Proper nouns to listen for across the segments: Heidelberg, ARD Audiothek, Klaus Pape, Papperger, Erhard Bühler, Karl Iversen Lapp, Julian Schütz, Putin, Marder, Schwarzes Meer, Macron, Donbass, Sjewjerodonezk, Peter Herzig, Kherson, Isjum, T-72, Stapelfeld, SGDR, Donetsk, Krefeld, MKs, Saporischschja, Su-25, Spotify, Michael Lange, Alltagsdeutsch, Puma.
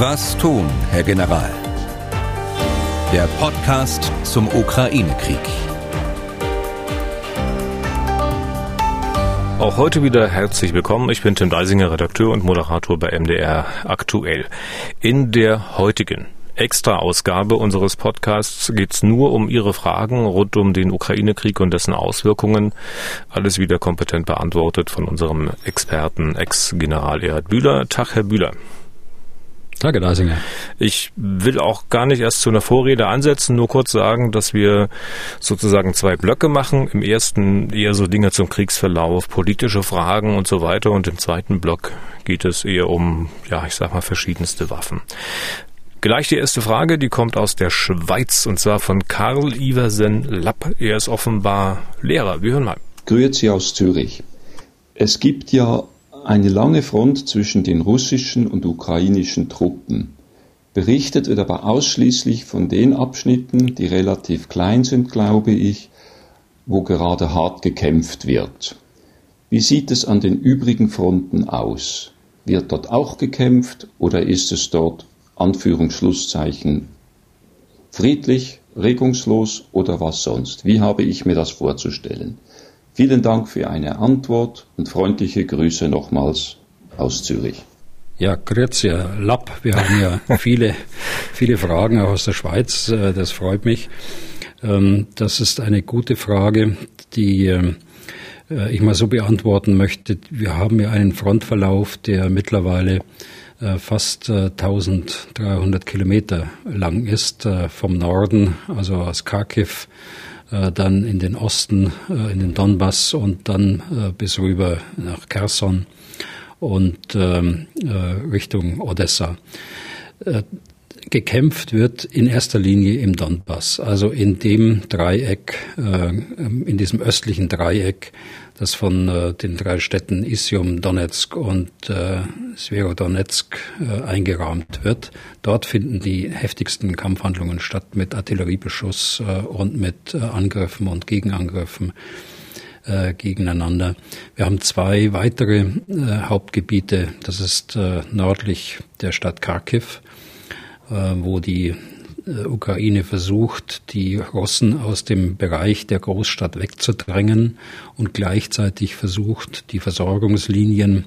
Was tun, Herr General? Der Podcast zum Ukraine-Krieg. Auch heute wieder herzlich willkommen. Ich bin Tim Deisinger, Redakteur und Moderator bei MDR aktuell. In der heutigen Extra-Ausgabe unseres Podcasts geht's nur um Ihre Fragen rund um den Ukraine-Krieg und dessen Auswirkungen. Alles wieder kompetent beantwortet von unserem Experten, Ex-General Erhard Bühler. Tag, Herr Bühler. Danke, Deisinger. Ich will auch gar nicht erst zu einer Vorrede ansetzen, nur kurz sagen, dass wir sozusagen zwei Blöcke machen. Im ersten eher so Dinge zum Kriegsverlauf, politische Fragen und so weiter. Und im zweiten Block geht es eher um, ja, ich sag mal, verschiedenste Waffen. Gleich die erste Frage, die kommt aus der Schweiz und zwar von Karl Iversen Lapp. Er ist offenbar Lehrer. Wir hören mal. Grüezi aus Zürich. Es gibt ja eine lange Front zwischen den russischen und ukrainischen Truppen. Berichtet wird aber ausschließlich von den Abschnitten, die relativ klein sind, glaube ich, wo gerade hart gekämpft wird. Wie sieht es an den übrigen Fronten aus? Wird dort auch gekämpft oder ist es dort Anführungsschlusszeichen friedlich, regungslos oder was sonst? Wie habe ich mir das vorzustellen? Vielen Dank für eine Antwort und freundliche Grüße nochmals aus Zürich. Ja, grüezi, Herr Lapp. Wir haben ja viele Fragen auch aus der Schweiz. Das freut mich. Das ist eine gute Frage, die ich mal so beantworten möchte. Wir haben ja einen Frontverlauf, der mittlerweile fast 1300 Kilometer lang ist, vom Norden, also aus Kharkiv, dann in den Osten, in den Donbass und dann bis rüber nach Kherson und Richtung Odessa. Gekämpft wird in erster Linie im Donbass, also in dem Dreieck, in diesem östlichen Dreieck, das von den drei Städten Isjum, Donetsk und Sjewjerodonezk eingerahmt wird. Dort finden die heftigsten Kampfhandlungen statt mit Artilleriebeschuss und mit Angriffen und Gegenangriffen gegeneinander. Wir haben zwei weitere Hauptgebiete. Das ist nördlich der Stadt Kharkiv, wo die Ukraine versucht, die Russen aus dem Bereich der Großstadt wegzudrängen und gleichzeitig versucht, die Versorgungslinien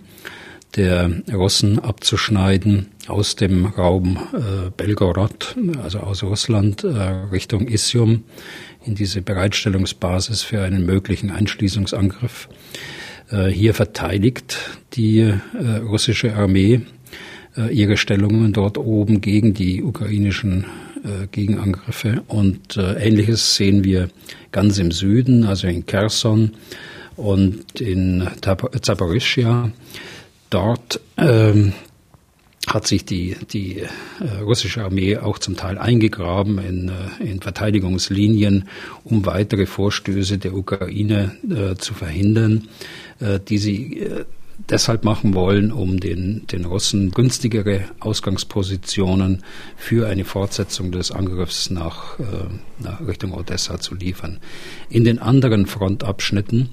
der Russen abzuschneiden aus dem Raum Belgorod, also aus Russland, Richtung Isjum, in diese Bereitstellungsbasis für einen möglichen Einschließungsangriff. Hier verteidigt die russische Armee ihre Stellungen dort oben gegen die ukrainischen Gegenangriffe. Und Ähnliches sehen wir ganz im Süden, also in Kherson und in Saporischschja. Dort hat sich die russische Armee auch zum Teil eingegraben in Verteidigungslinien, um weitere Vorstöße der Ukraine zu verhindern, die sie deshalb machen wollen, um den Russen günstigere Ausgangspositionen für eine Fortsetzung des Angriffs nach Richtung Odessa zu liefern. In den anderen Frontabschnitten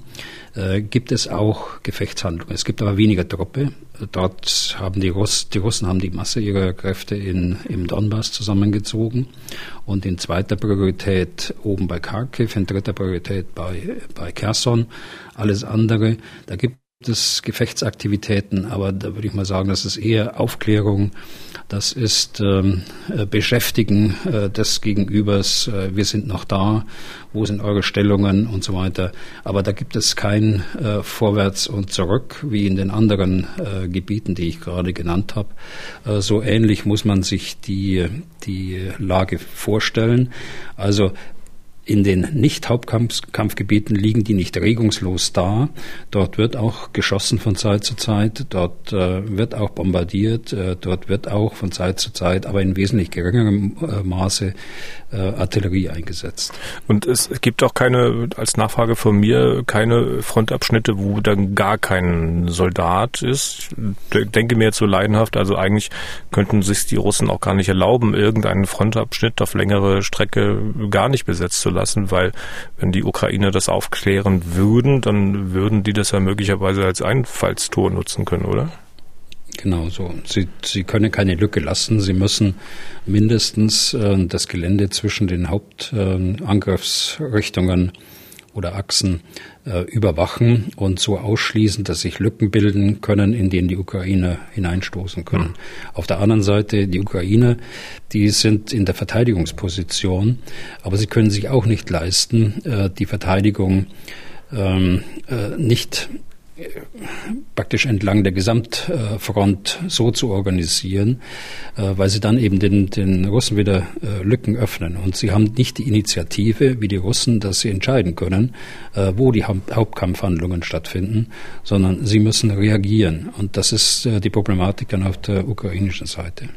gibt es auch Gefechtshandlungen. Es gibt aber weniger Truppe. Dort haben die Russen die Masse ihrer Kräfte im Donbass zusammengezogen und in zweiter Priorität oben bei Kharkiv, in dritter Priorität bei Kherson. Alles andere, da gibt des Gefechtsaktivitäten, aber da würde ich mal sagen, das ist eher Aufklärung, das ist Beschäftigen des Gegenübers, wir sind noch da, wo sind eure Stellungen und so weiter. Aber da gibt es kein Vorwärts und Zurück wie in den anderen Gebieten, die ich gerade genannt habe. So ähnlich muss man sich die Lage vorstellen. Also in den Nicht-Hauptkampfgebieten liegen die nicht regungslos da. Dort wird auch geschossen von Zeit zu Zeit, dort wird auch bombardiert, dort wird auch von Zeit zu Zeit, aber in wesentlich geringerem Maße Artillerie eingesetzt. Und es gibt auch keine, als Nachfrage von mir, keine Frontabschnitte, wo dann gar kein Soldat ist. Ich denke mir jetzt so leidenhaft, also eigentlich könnten sich die Russen auch gar nicht erlauben, irgendeinen Frontabschnitt auf längere Strecke gar nicht besetzt zu lassen. Weil wenn die Ukrainer das aufklären würden, dann würden die das ja möglicherweise als Einfallstor nutzen können, oder? Genau so. Sie können keine Lücke lassen. Sie müssen mindestens das Gelände zwischen den Hauptangriffsrichtungen oder Achsen überwachen und so ausschließen, dass sich Lücken bilden können, in denen die Ukraine hineinstoßen können. Auf der anderen Seite die Ukraine, die sind in der Verteidigungsposition, aber sie können sich auch nicht leisten, die Verteidigung nicht praktisch entlang der Gesamtfront so zu organisieren, weil sie dann eben den Russen wieder Lücken öffnen. Und sie haben nicht die Initiative wie die Russen, dass sie entscheiden können, wo die Hauptkampfhandlungen stattfinden, sondern sie müssen reagieren. Und das ist die Problematik dann auf der ukrainischen Seite.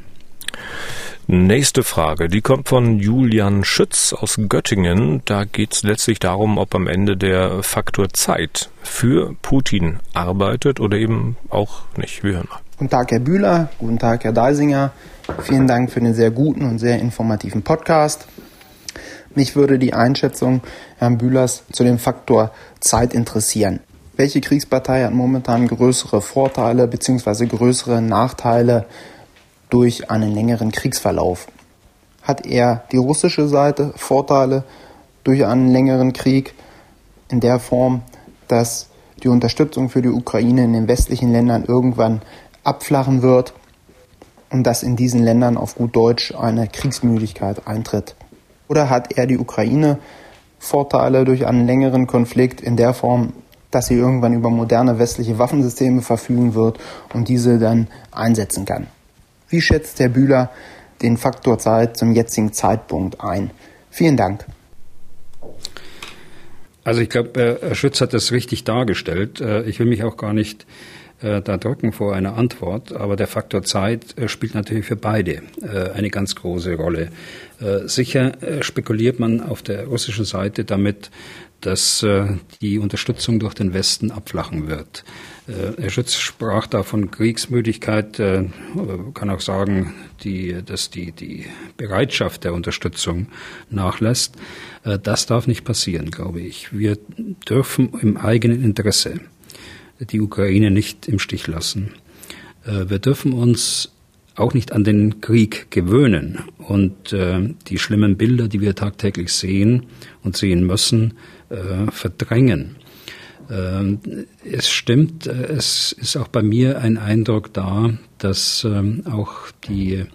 Nächste Frage, die kommt von Julian Schütz aus Göttingen. Da geht es letztlich darum, ob am Ende der Faktor Zeit für Putin arbeitet oder eben auch nicht. Wir hören mal. Guten Tag, Herr Bühler. Guten Tag, Herr Deisinger. Vielen Dank für den sehr guten und sehr informativen Podcast. Mich würde die Einschätzung Herrn Bühlers zu dem Faktor Zeit interessieren. Welche Kriegspartei hat momentan größere Vorteile bzw. größere Nachteile durch einen längeren Kriegsverlauf? Hat eher die russische Seite Vorteile durch einen längeren Krieg in der Form, dass die Unterstützung für die Ukraine in den westlichen Ländern irgendwann abflachen wird und dass in diesen Ländern auf gut Deutsch eine Kriegsmüdigkeit eintritt? Oder hat eher die Ukraine Vorteile durch einen längeren Konflikt in der Form, dass sie irgendwann über moderne westliche Waffensysteme verfügen wird und diese dann einsetzen kann? Wie schätzt Herr Bühler den Faktor Zeit zum jetzigen Zeitpunkt ein? Vielen Dank. Also ich glaube, Herr Schütz hat das richtig dargestellt. Ich will mich auch gar nicht da drücken vor einer Antwort, aber der Faktor Zeit spielt natürlich für beide eine ganz große Rolle. Sicher spekuliert man auf der russischen Seite damit, dass die Unterstützung durch den Westen abflachen wird. Herr Schütz sprach da von Kriegsmüdigkeit, kann auch sagen, dass die Bereitschaft der Unterstützung nachlässt. Das darf nicht passieren, glaube ich. Wir dürfen im eigenen Interesse die Ukraine nicht im Stich lassen. Wir dürfen uns auch nicht an den Krieg gewöhnen und die schlimmen Bilder, die wir tagtäglich sehen und sehen müssen, verdrängen. Es stimmt, es ist auch bei mir ein Eindruck da, dass auch die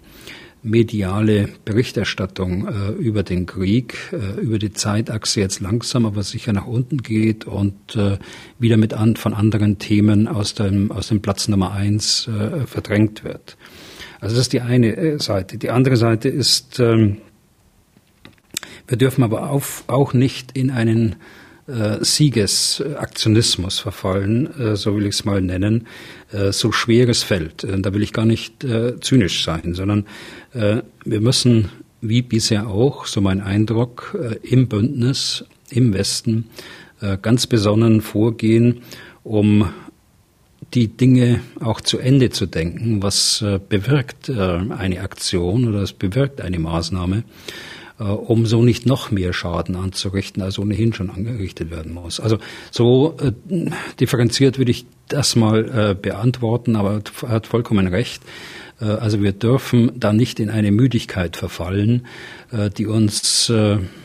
mediale Berichterstattung über den Krieg, über die Zeitachse jetzt langsam, aber sicher nach unten geht und wieder von anderen Themen aus dem Platz Nummer 1 verdrängt wird. Also das ist die eine Seite. Die andere Seite ist, wir dürfen aber auch nicht in einen Siegesaktionismus verfallen, so will ich es mal nennen, so schweres Feld. Da will ich gar nicht zynisch sein, sondern wir müssen, wie bisher auch, so mein Eindruck, im Bündnis, im Westen, ganz besonnen vorgehen, um die Dinge auch zu Ende zu denken. Was bewirkt eine Aktion oder was bewirkt eine Maßnahme, um so nicht noch mehr Schaden anzurichten, als ohnehin schon angerichtet werden muss. Also so differenziert würde ich das mal beantworten, aber er hat vollkommen recht. Also wir dürfen da nicht in eine Müdigkeit verfallen, die uns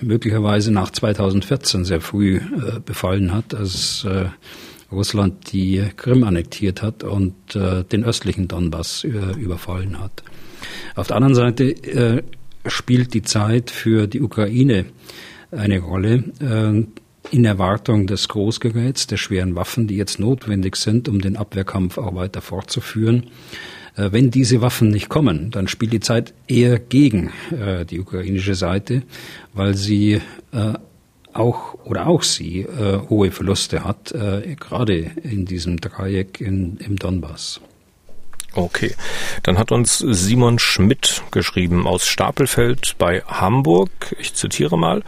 möglicherweise nach 2014 sehr früh befallen hat, als Russland die Krim annektiert hat und den östlichen Donbass überfallen hat. Auf der anderen Seite spielt die Zeit für die Ukraine eine Rolle in Erwartung des Großgeräts, der schweren Waffen, die jetzt notwendig sind, um den Abwehrkampf auch weiter fortzuführen. Wenn diese Waffen nicht kommen, dann spielt die Zeit eher gegen die ukrainische Seite, weil sie auch sie hohe Verluste hat, gerade in diesem Dreieck im Donbass. Okay, dann hat uns Simon Schmidt geschrieben aus Stapelfeld bei Hamburg. Ich zitiere mal: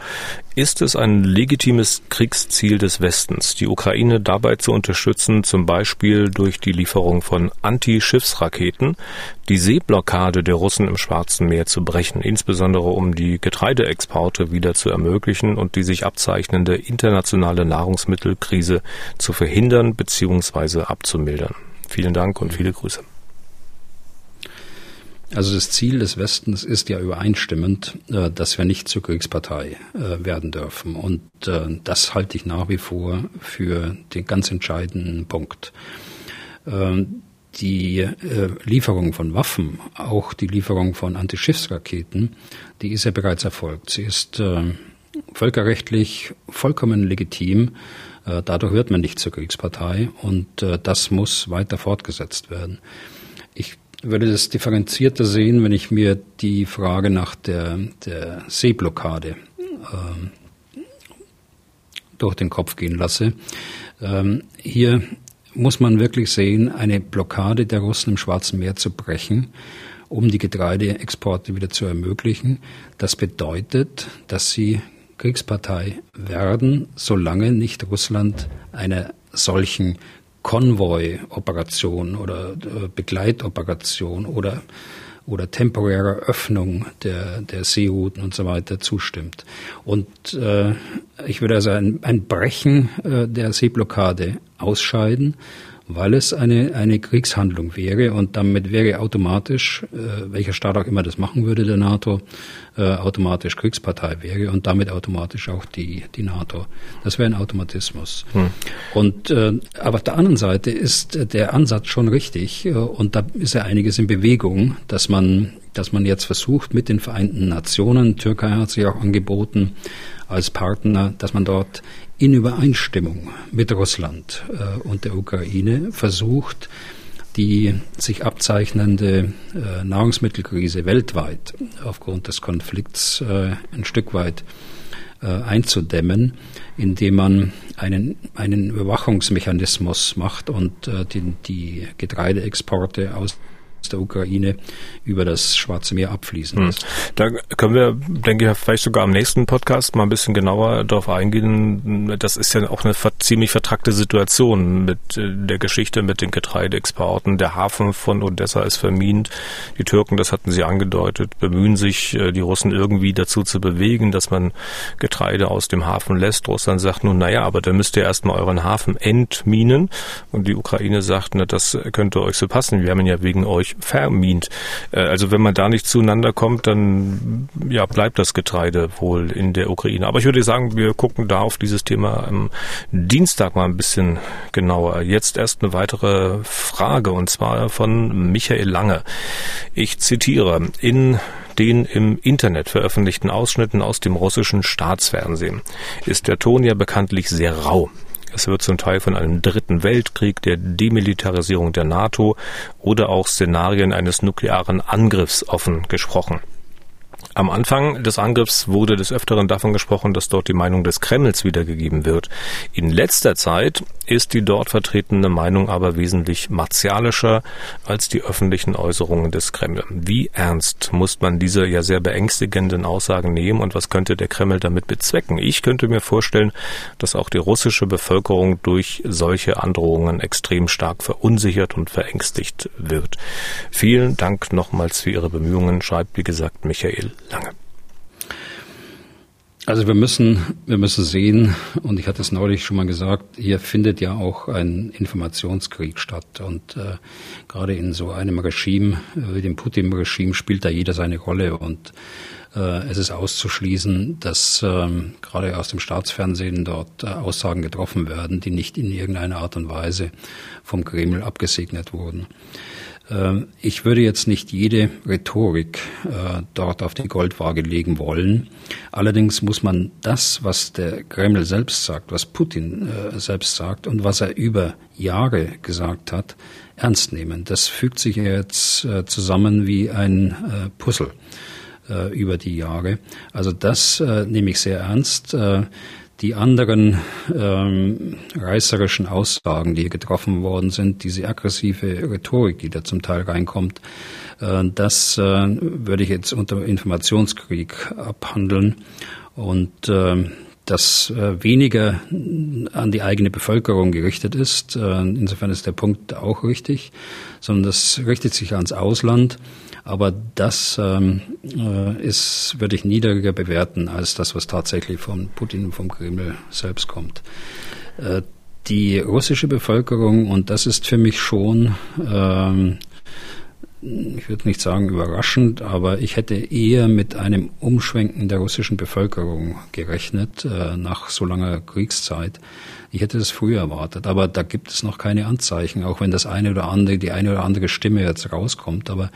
Ist es ein legitimes Kriegsziel des Westens, die Ukraine dabei zu unterstützen, zum Beispiel durch die Lieferung von Anti-Schiffsraketen, die Seeblockade der Russen im Schwarzen Meer zu brechen, insbesondere um die Getreideexporte wieder zu ermöglichen und die sich abzeichnende internationale Nahrungsmittelkrise zu verhindern bzw. abzumildern? Vielen Dank und viele Grüße. Also das Ziel des Westens ist ja übereinstimmend, dass wir nicht zur Kriegspartei werden dürfen. Und das halte ich nach wie vor für den ganz entscheidenden Punkt. Die Lieferung von Waffen, auch die Lieferung von Antischiffsraketen, die ist ja bereits erfolgt. Sie ist völkerrechtlich vollkommen legitim. Dadurch wird man nicht zur Kriegspartei und das muss weiter fortgesetzt werden. Ich würde das differenzierter sehen, wenn ich mir die Frage nach der Seeblockade durch den Kopf gehen lasse. Hier muss man wirklich sehen, eine Blockade der Russen im Schwarzen Meer zu brechen, um die Getreideexporte wieder zu ermöglichen. Das bedeutet, dass sie Kriegspartei werden, solange nicht Russland einer solchen Konvoi-Operation oder Begleitoperation oder temporärer Öffnung der Seerouten und so weiter zustimmt. Und ich würde also ein Brechen der Seeblockade ausscheiden, weil es eine Kriegshandlung wäre und damit wäre automatisch, welcher Staat auch immer das machen würde, der NATO, automatisch Kriegspartei wäre und damit automatisch auch die NATO. Das wäre ein Automatismus. Und aber auf der anderen Seite ist der Ansatz schon richtig und da ist ja einiges in Bewegung, dass man jetzt versucht, mit den Vereinten Nationen, Türkei hat sich auch angeboten als Partner, dass man dort in Übereinstimmung mit Russland und der Ukraine versucht, die sich abzeichnende Nahrungsmittelkrise weltweit aufgrund des Konflikts ein Stück weit einzudämmen, indem man einen Überwachungsmechanismus macht und die Getreideexporte aus der Ukraine über das Schwarze Meer abfließen lässt. Da können wir, denke ich, vielleicht sogar am nächsten Podcast mal ein bisschen genauer darauf eingehen. Das ist ja auch eine ziemlich vertrackte Situation mit der Geschichte mit den Getreideexporten. Der Hafen von Odessa ist vermint. Die Türken, das hatten Sie angedeutet, bemühen sich, die Russen irgendwie dazu zu bewegen, dass man Getreide aus dem Hafen lässt. Russland sagt nun, naja, aber dann müsst ihr erstmal euren Hafen entminen. Und die Ukraine sagt, na, das könnte euch so passen. Wir haben ihn ja wegen euch vermint. Also wenn man da nicht zueinander kommt, dann ja, bleibt das Getreide wohl in der Ukraine. Aber ich würde sagen, wir gucken da auf dieses Thema am Dienstag mal ein bisschen genauer. Jetzt erst eine weitere Frage und zwar von Michael Lange. Ich zitiere, in den im Internet veröffentlichten Ausschnitten aus dem russischen Staatsfernsehen ist der Ton ja bekanntlich sehr rau. Es wird zum Teil von einem dritten Weltkrieg, der Demilitarisierung der NATO oder auch Szenarien eines nuklearen Angriffs offen gesprochen. Am Anfang des Angriffs wurde des Öfteren davon gesprochen, dass dort die Meinung des Kremls wiedergegeben wird. In letzter Zeit ist die dort vertretene Meinung aber wesentlich martialischer als die öffentlichen Äußerungen des Kreml. Wie ernst muss man diese ja sehr beängstigenden Aussagen nehmen und was könnte der Kreml damit bezwecken? Ich könnte mir vorstellen, dass auch die russische Bevölkerung durch solche Androhungen extrem stark verunsichert und verängstigt wird. Vielen Dank nochmals für Ihre Bemühungen, schreibt wie gesagt Michael Lange. Also wir müssen sehen, und ich hatte es neulich schon mal gesagt, hier findet ja auch ein Informationskrieg statt. Und gerade in so einem Regime, wie dem Putin-Regime, spielt da jeder seine Rolle. Und es ist auszuschließen, dass gerade aus dem Staatsfernsehen dort Aussagen getroffen werden, die nicht in irgendeiner Art und Weise vom Kreml abgesegnet wurden. Ich würde jetzt nicht jede Rhetorik dort auf die Goldwaage legen wollen. Allerdings muss man das, was der Kreml selbst sagt, was Putin selbst sagt und was er über Jahre gesagt hat, ernst nehmen. Das fügt sich jetzt zusammen wie ein Puzzle über die Jahre. Also das nehme ich sehr ernst. Die anderen reißerischen Aussagen, die hier getroffen worden sind, diese aggressive Rhetorik, die da zum Teil reinkommt, das würde ich jetzt unter Informationskrieg abhandeln und das weniger an die eigene Bevölkerung gerichtet ist. Insofern ist der Punkt auch richtig, sondern das richtet sich ans Ausland. Aber das ist, würde ich niedriger bewerten als das, was tatsächlich von Putin und vom Kreml selbst kommt. Die russische Bevölkerung, und das ist für mich schon ich würde nicht sagen überraschend, aber ich hätte eher mit einem Umschwenken der russischen Bevölkerung gerechnet nach so langer Kriegszeit. Ich hätte das früher erwartet, aber da gibt es noch keine Anzeichen, auch wenn das eine oder andere, die eine oder andere Stimme jetzt rauskommt. Aber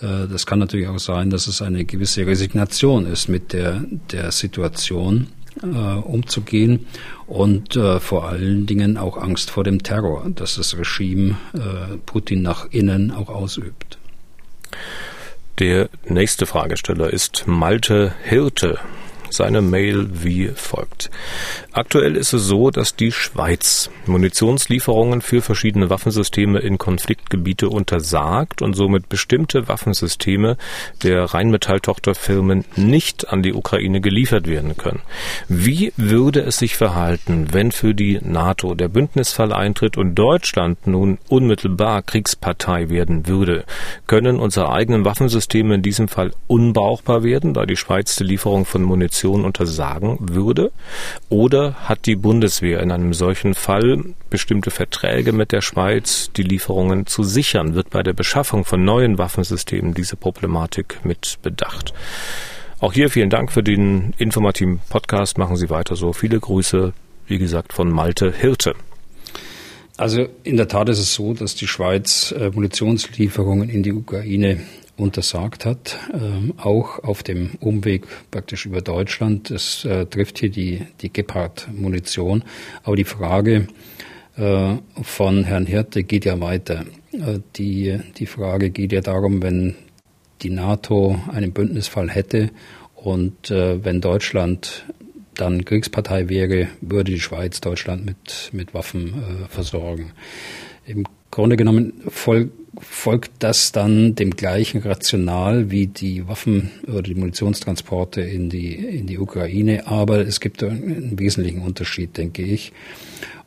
das kann natürlich auch sein, dass es eine gewisse Resignation ist, mit der Situation umzugehen und vor allen Dingen auch Angst vor dem Terror, dass das Regime Putin nach innen auch ausübt. Der nächste Fragesteller ist Malte Hirte. Seine Mail wie folgt. Aktuell ist es so, dass die Schweiz Munitionslieferungen für verschiedene Waffensysteme in Konfliktgebiete untersagt und somit bestimmte Waffensysteme der Rheinmetall-Tochterfirmen nicht an die Ukraine geliefert werden können. Wie würde es sich verhalten, wenn für die NATO der Bündnisfall eintritt und Deutschland nun unmittelbar Kriegspartei werden würde? Können unsere eigenen Waffensysteme in diesem Fall unbrauchbar werden, da die Schweiz die Lieferung von Munition untersagen würde? Oder hat die Bundeswehr in einem solchen Fall bestimmte Verträge mit der Schweiz, die Lieferungen zu sichern? Wird bei der Beschaffung von neuen Waffensystemen diese Problematik mit bedacht? Auch hier vielen Dank für den informativen Podcast. Machen Sie weiter so. Viele Grüße, wie gesagt, von Malte Hirte. Also in der Tat ist es so, dass die Schweiz Munitionslieferungen in die Ukraine untersagt hat, auch auf dem Umweg praktisch über Deutschland. Es trifft hier die Gepard-Munition. Aber die Frage von Herrn Hirte geht ja weiter. Die Frage geht ja darum, wenn die NATO einen Bündnisfall hätte und wenn Deutschland dann Kriegspartei wäre, würde die Schweiz Deutschland mit Waffen versorgen. Im Grunde genommen folgt das dann dem gleichen Rational wie die Waffen oder die Munitionstransporte in die Ukraine. Aber es gibt einen wesentlichen Unterschied, denke ich.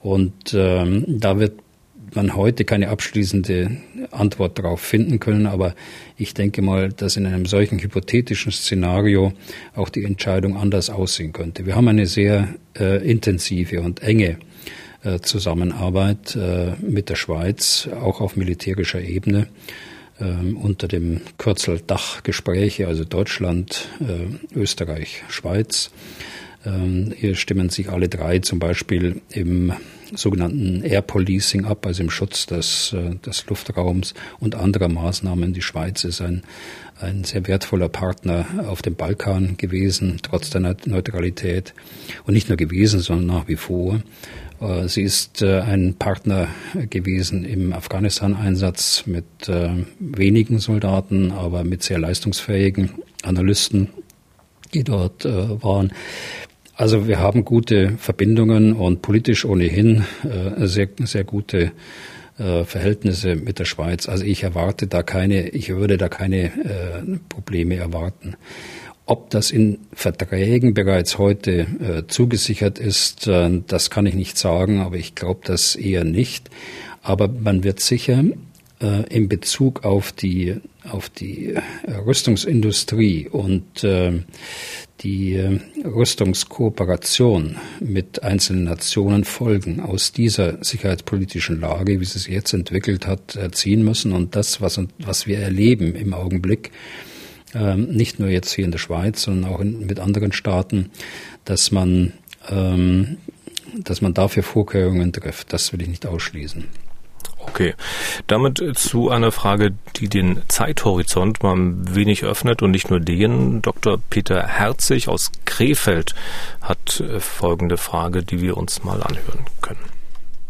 Und da wird man heute keine abschließende Antwort darauf finden können. Aber ich denke mal, dass in einem solchen hypothetischen Szenario auch die Entscheidung anders aussehen könnte. Wir haben eine sehr intensive und enge Zusammenarbeit mit der Schweiz, auch auf militärischer Ebene, unter dem Kürzel Dachgespräche, also Deutschland, Österreich, Schweiz. Hier stimmen sich alle drei zum Beispiel im sogenannten Air Policing ab, also im Schutz des Luftraums und anderer Maßnahmen. Die Schweiz ist ein sehr wertvoller Partner auf dem Balkan gewesen, trotz der Neutralität. Und nicht nur gewesen, sondern nach wie vor. Sie ist ein Partner gewesen im Afghanistan-Einsatz mit wenigen Soldaten, aber mit sehr leistungsfähigen Analysten, die dort waren. Also wir haben gute Verbindungen und politisch ohnehin sehr, sehr gute Verhältnisse mit der Schweiz. Also ich würde da keine Probleme erwarten. Ob das in Verträgen bereits heute zugesichert ist, das kann ich nicht sagen, aber ich glaube das eher nicht. Aber man wird sicher in Bezug auf die Rüstungsindustrie und die Rüstungskooperation mit einzelnen Nationen Folgen aus dieser sicherheitspolitischen Lage, wie sie sich jetzt entwickelt hat, ziehen müssen. Und das, was wir erleben im Augenblick, nicht nur jetzt hier in der Schweiz, sondern auch mit anderen Staaten, dass man dafür Vorkehrungen trifft, das will ich nicht ausschließen. Okay, damit zu einer Frage, die den Zeithorizont mal ein wenig öffnet und nicht nur den. Dr. Peter Herzig aus Krefeld hat folgende Frage, die wir uns mal anhören können.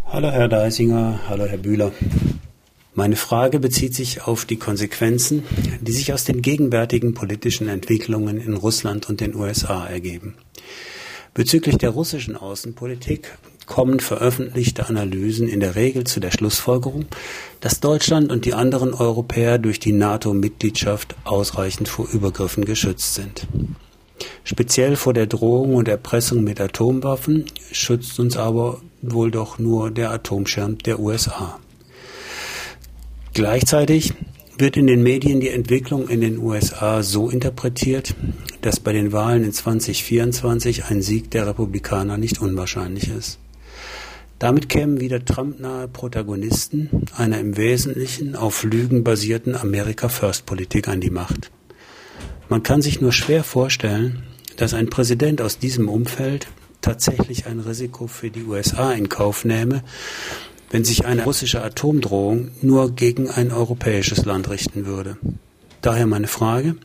Hallo Herr Deisinger, hallo Herr Bühler. Meine Frage bezieht sich auf die Konsequenzen, die sich aus den gegenwärtigen politischen Entwicklungen in Russland und den USA ergeben. Bezüglich der russischen Außenpolitik kommen veröffentlichte Analysen in der Regel zu der Schlussfolgerung, dass Deutschland und die anderen Europäer durch die NATO-Mitgliedschaft ausreichend vor Übergriffen geschützt sind. Speziell vor der Drohung und Erpressung mit Atomwaffen schützt uns aber wohl doch nur der Atomschirm der USA. Gleichzeitig wird in den Medien die Entwicklung in den USA so interpretiert, dass bei den Wahlen in 2024 ein Sieg der Republikaner nicht unwahrscheinlich ist. Damit kämen wieder Trump-nahe Protagonisten einer im Wesentlichen auf Lügen basierten America-First-Politik an die Macht. Man kann sich nur schwer vorstellen, dass ein Präsident aus diesem Umfeld tatsächlich ein Risiko für die USA in Kauf nehme, wenn sich eine russische Atomdrohung nur gegen ein europäisches Land richten würde. Daher meine Frage: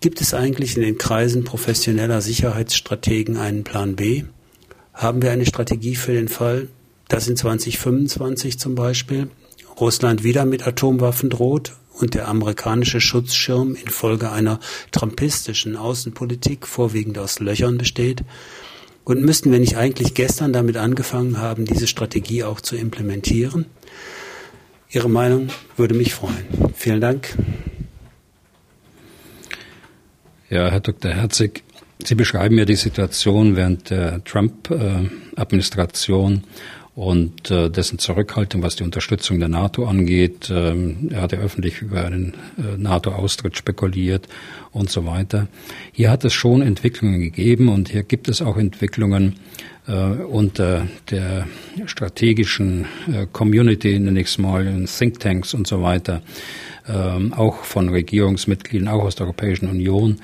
Gibt es eigentlich in den Kreisen professioneller Sicherheitsstrategen einen Plan B? Haben wir eine Strategie für den Fall, dass in 2025 zum Beispiel Russland wieder mit Atomwaffen droht und der amerikanische Schutzschirm infolge einer trumpistischen Außenpolitik vorwiegend aus Löchern besteht? Und müssten wir nicht eigentlich gestern damit angefangen haben, diese Strategie auch zu implementieren? Ihre Meinung würde mich freuen. Vielen Dank. Ja, Herr Dr. Herzig, Sie beschreiben ja die Situation während der Trump-Administration und dessen Zurückhaltung, was die Unterstützung der NATO angeht. Er hat ja öffentlich über einen NATO-Austritt spekuliert und so weiter. Hier hat es schon Entwicklungen gegeben und hier gibt es auch Entwicklungen unter der strategischen Community, nenne ich es mal, in Thinktanks und so weiter, auch von Regierungsmitgliedern, auch aus der Europäischen Union,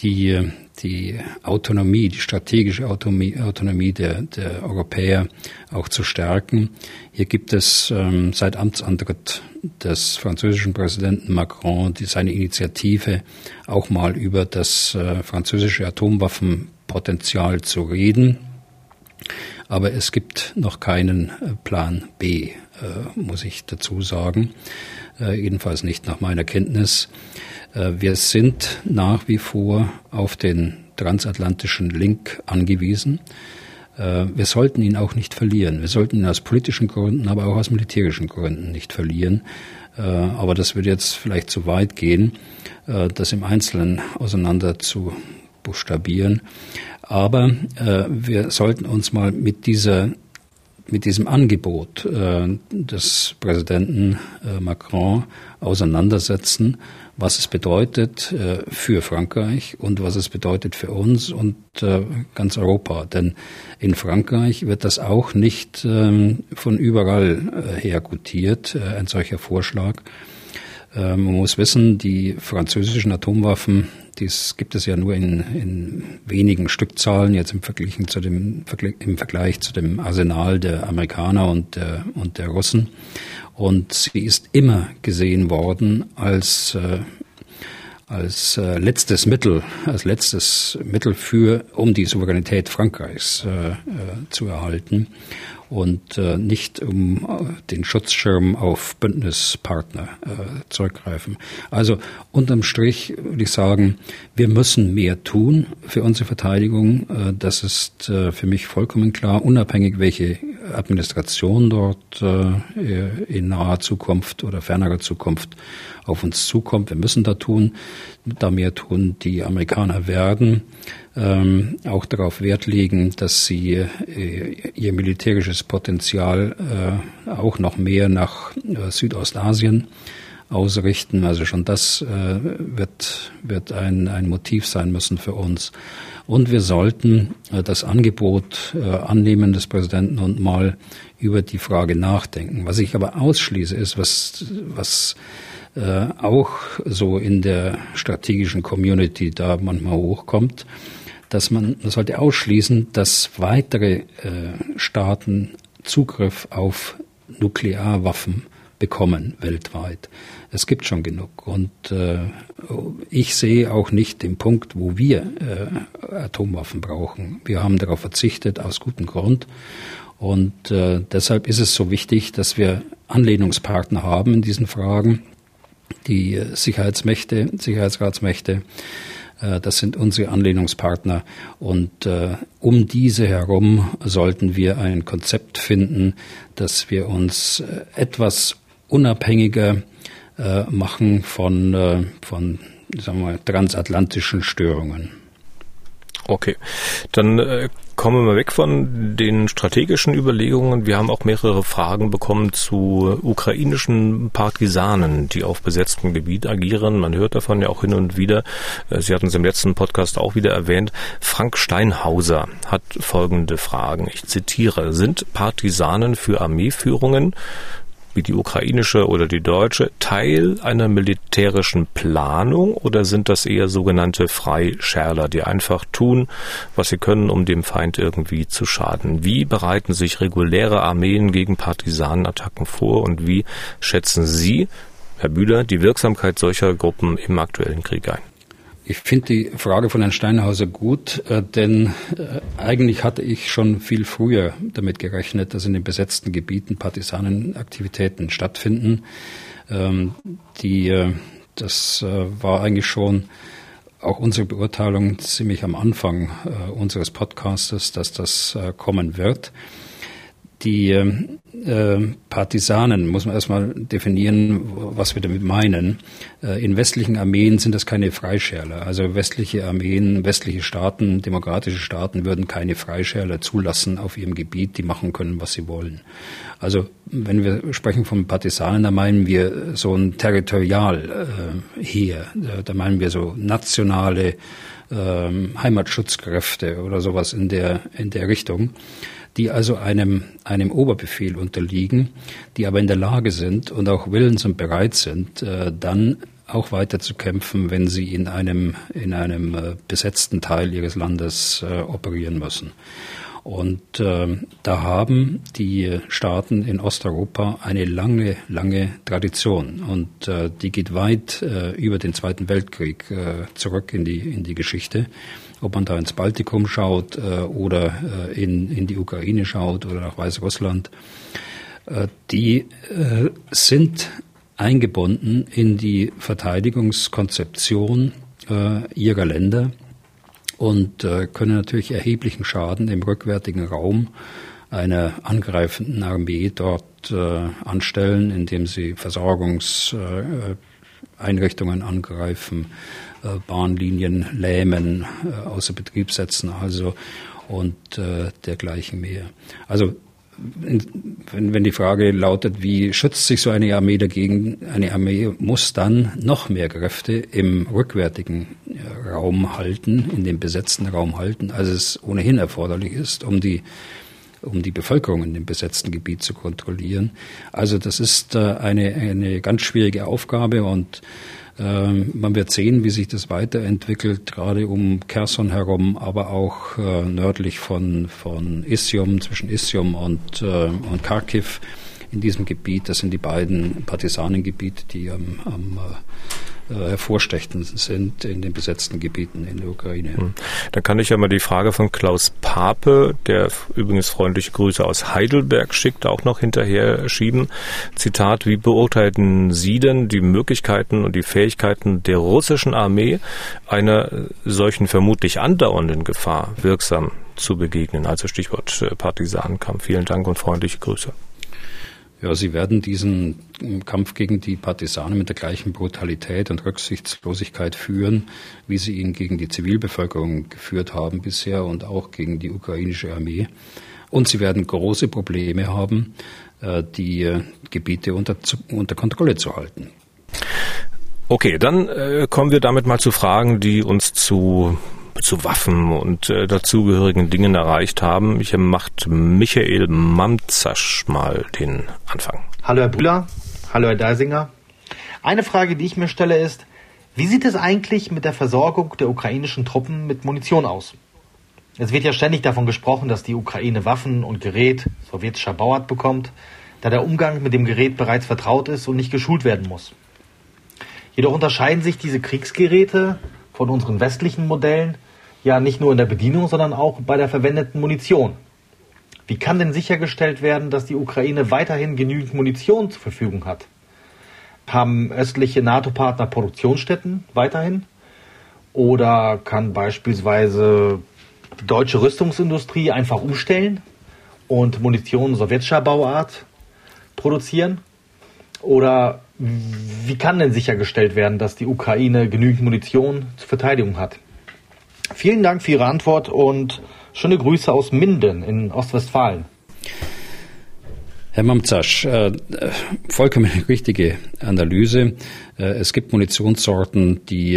die Autonomie, die strategische Autonomie der Europäer auch zu stärken. Hier gibt es seit Amtsantritt des französischen Präsidenten Macron seine Initiative, auch mal über das französische Atomwaffenpotenzial zu reden. Aber es gibt noch keinen Plan B, muss ich dazu sagen. Jedenfalls nicht nach meiner Kenntnis. Wir sind nach wie vor auf den transatlantischen Link angewiesen. Wir sollten ihn auch nicht verlieren. Wir sollten ihn aus politischen Gründen, aber auch aus militärischen Gründen nicht verlieren. Aber das würde jetzt vielleicht zu weit gehen, das im Einzelnen auseinander zu buchstabieren. Aber wir sollten uns mal mit diesem Angebot des Präsidenten Macron auseinandersetzen, was es bedeutet für Frankreich und was es bedeutet für uns und ganz Europa. Denn in Frankreich wird das auch nicht von überall her gutiert, ein solcher Vorschlag. Man muss wissen, die französischen Atomwaffen, dies gibt es ja nur in wenigen Stückzahlen, jetzt im Vergleich zu dem Arsenal der Amerikaner und der Russen. Und sie ist immer gesehen worden als letztes Mittel um die Souveränität Frankreichs zu erhalten und nicht um den Schutzschirm auf Bündnispartner zurückgreifen. Also unterm Strich würde ich sagen, wir müssen mehr tun für unsere Verteidigung. Das ist für mich vollkommen klar, unabhängig welche Administration dort in naher Zukunft oder fernerer Zukunft auf uns zukommt. Wir müssen da mehr tun. Die Amerikaner werden auch darauf Wert legen, dass sie ihr militärisches Potenzial auch noch mehr nach Südostasien ausrichten. Also schon das wird ein Motiv sein müssen für uns. Und wir sollten das Angebot annehmen des Präsidenten und mal über die Frage nachdenken. Was ich aber ausschließe, ist, was auch so in der strategischen Community da manchmal hochkommt, dass man sollte ausschließen, dass weitere Staaten Zugriff auf Nuklearwaffen bekommen weltweit. Es gibt schon genug. Und ich sehe auch nicht den Punkt, wo wir Atomwaffen brauchen. Wir haben darauf verzichtet, aus gutem Grund. Und deshalb ist es so wichtig, dass wir Anlehnungspartner haben in diesen Fragen. Die Sicherheitsratsmächte, das sind unsere Anlehnungspartner. Und um diese herum sollten wir ein Konzept finden, dass wir uns etwas unabhängiger machen von sagen wir mal, transatlantischen Störungen. Okay, dann kommen wir mal weg von den strategischen Überlegungen. Wir haben auch mehrere Fragen bekommen zu ukrainischen Partisanen, die auf besetztem Gebiet agieren. Man hört davon ja auch hin und wieder. Sie hatten es im letzten Podcast auch wieder erwähnt. Frank Steinhauser hat folgende Fragen. Ich zitiere: Sind Partisanen für Armeeführungen wie die ukrainische oder die deutsche Teil einer militärischen Planung oder sind das eher sogenannte Freischärler, die einfach tun, was sie können, um dem Feind irgendwie zu schaden? Wie bereiten sich reguläre Armeen gegen Partisanenattacken vor und wie schätzen Sie, Herr Bühler, die Wirksamkeit solcher Gruppen im aktuellen Krieg ein? Ich finde die Frage von Herrn Steinhauser gut, denn eigentlich hatte ich schon viel früher damit gerechnet, dass in den besetzten Gebieten Partisanenaktivitäten stattfinden. Das war eigentlich schon auch unsere Beurteilung ziemlich am Anfang unseres Podcastes, dass das kommen wird. Die Partisanen, muss man erstmal definieren, was wir damit meinen. In westlichen Armeen sind das keine Freischärler. Also westliche Armeen, westliche Staaten, demokratische Staaten würden keine Freischärler zulassen auf ihrem Gebiet, die machen können, was sie wollen. Also wenn wir sprechen von Partisanen, da meinen wir so ein Territorialheer, da meinen wir so nationale Heimatschutzkräfte oder sowas in der Richtung, die also einem Oberbefehl unterliegen, die aber in der Lage sind und auch willens und bereit sind, dann auch weiter zu kämpfen, wenn sie in einem besetzten Teil ihres Landes operieren müssen. Und da haben die Staaten in Osteuropa eine lange, lange Tradition. Und die geht weit über den Zweiten Weltkrieg zurück in die Geschichte. Ob man da ins Baltikum schaut oder in die Ukraine schaut oder nach Weißrussland, die sind eingebunden in die Verteidigungskonzeption ihrer Länder und können natürlich erheblichen Schaden im rückwärtigen Raum einer angreifenden Armee dort anstellen, indem sie Versorgungseinrichtungen angreifen, Bahnlinien lähmen, außer Betrieb setzen also und dergleichen mehr. Also wenn die Frage lautet, wie schützt sich so eine Armee dagegen? Eine Armee muss dann noch mehr Kräfte im rückwärtigen Raum halten, in dem besetzten Raum halten, als es ohnehin erforderlich ist, um die Bevölkerung in dem besetzten Gebiet zu kontrollieren. Also das ist eine ganz schwierige Aufgabe und man wird sehen, wie sich das weiterentwickelt, gerade um Kherson herum, aber auch nördlich von Isjum, zwischen Isjum und Kharkiv in diesem Gebiet. Das sind die beiden Partisanengebiete, die am hervorstechend sind in den besetzten Gebieten in der Ukraine. Da kann ich ja mal die Frage von Klaus Pape, der übrigens freundliche Grüße aus Heidelberg schickt, auch noch hinterher schieben. Zitat: Wie beurteilten Sie denn die Möglichkeiten und die Fähigkeiten der russischen Armee, einer solchen vermutlich andauernden Gefahr wirksam zu begegnen? Also Stichwort Partisanenkampf. Vielen Dank und freundliche Grüße. Ja, sie werden diesen Kampf gegen die Partisanen mit der gleichen Brutalität und Rücksichtslosigkeit führen, wie sie ihn gegen die Zivilbevölkerung geführt haben bisher und auch gegen die ukrainische Armee. Und sie werden große Probleme haben, die Gebiete unter Kontrolle zu halten. Okay, dann kommen wir damit mal zu Fragen, die uns zu Waffen und dazugehörigen Dingen erreicht haben. Hier macht Michael Mamsasch mal den Anfang. Hallo Herr Bühler, hallo Herr Deisinger. Eine Frage, die ich mir stelle, ist, wie sieht es eigentlich mit der Versorgung der ukrainischen Truppen mit Munition aus? Es wird ja ständig davon gesprochen, dass die Ukraine Waffen und Gerät sowjetischer Bauart bekommt, da der Umgang mit dem Gerät bereits vertraut ist und nicht geschult werden muss. Jedoch unterscheiden sich diese Kriegsgeräte von unseren westlichen Modellen ja nicht nur in der Bedienung, sondern auch bei der verwendeten Munition. Wie kann denn sichergestellt werden, dass die Ukraine weiterhin genügend Munition zur Verfügung hat? Haben östliche NATO-Partner Produktionsstätten weiterhin? Oder kann beispielsweise die deutsche Rüstungsindustrie einfach umstellen und Munition sowjetischer Bauart produzieren? Oder wie kann denn sichergestellt werden, dass die Ukraine genügend Munition zur Verteidigung hat? Vielen Dank für Ihre Antwort und Schöne Grüße aus Minden in Ostwestfalen. Herr Mamsasch, vollkommen richtige Analyse. Es gibt Munitionssorten, die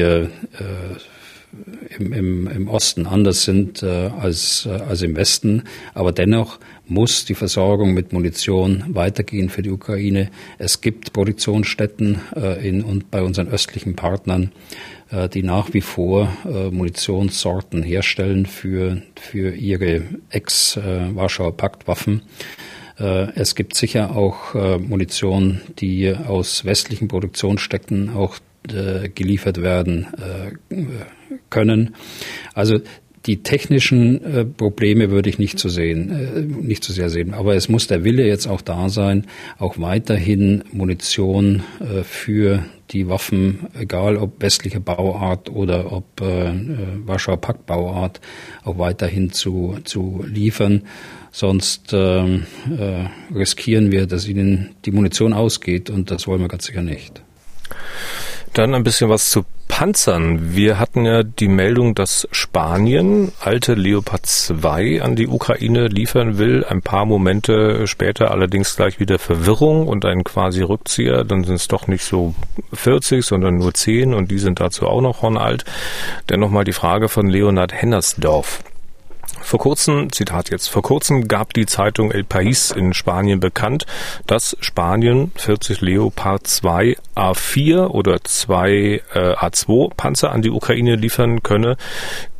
im Osten anders sind als im Westen. Aber dennoch muss die Versorgung mit Munition weitergehen für die Ukraine. Es gibt Produktionsstätten bei unseren östlichen Partnern, die nach wie vor Munitionssorten herstellen für ihre Ex-Warschauer Pakt-Waffen. Es gibt sicher auch Munition, die aus westlichen Produktionsstätten auch geliefert werden können. Also die technischen Probleme würde ich nicht so sehr sehen. Aber es muss der Wille jetzt auch da sein, auch weiterhin Munition für die Waffen, egal ob westliche Bauart oder ob Warschauer Pakt Bauart, auch weiterhin zu liefern. Sonst riskieren wir, dass ihnen die Munition ausgeht, und das wollen wir ganz sicher nicht. Dann ein bisschen was zu Panzern. Wir hatten ja die Meldung, dass Spanien alte Leopard 2 an die Ukraine liefern will. Ein paar Momente später allerdings gleich wieder Verwirrung und ein quasi Rückzieher. Dann sind es doch nicht so 40, sondern nur 10, und die sind dazu auch noch hornalt. Dann nochmal die Frage von Leonhard Hennersdorf. Vor kurzem gab die Zeitung El País in Spanien bekannt, dass Spanien 40 Leopard 2A4 oder 2A2 Panzer an die Ukraine liefern könne.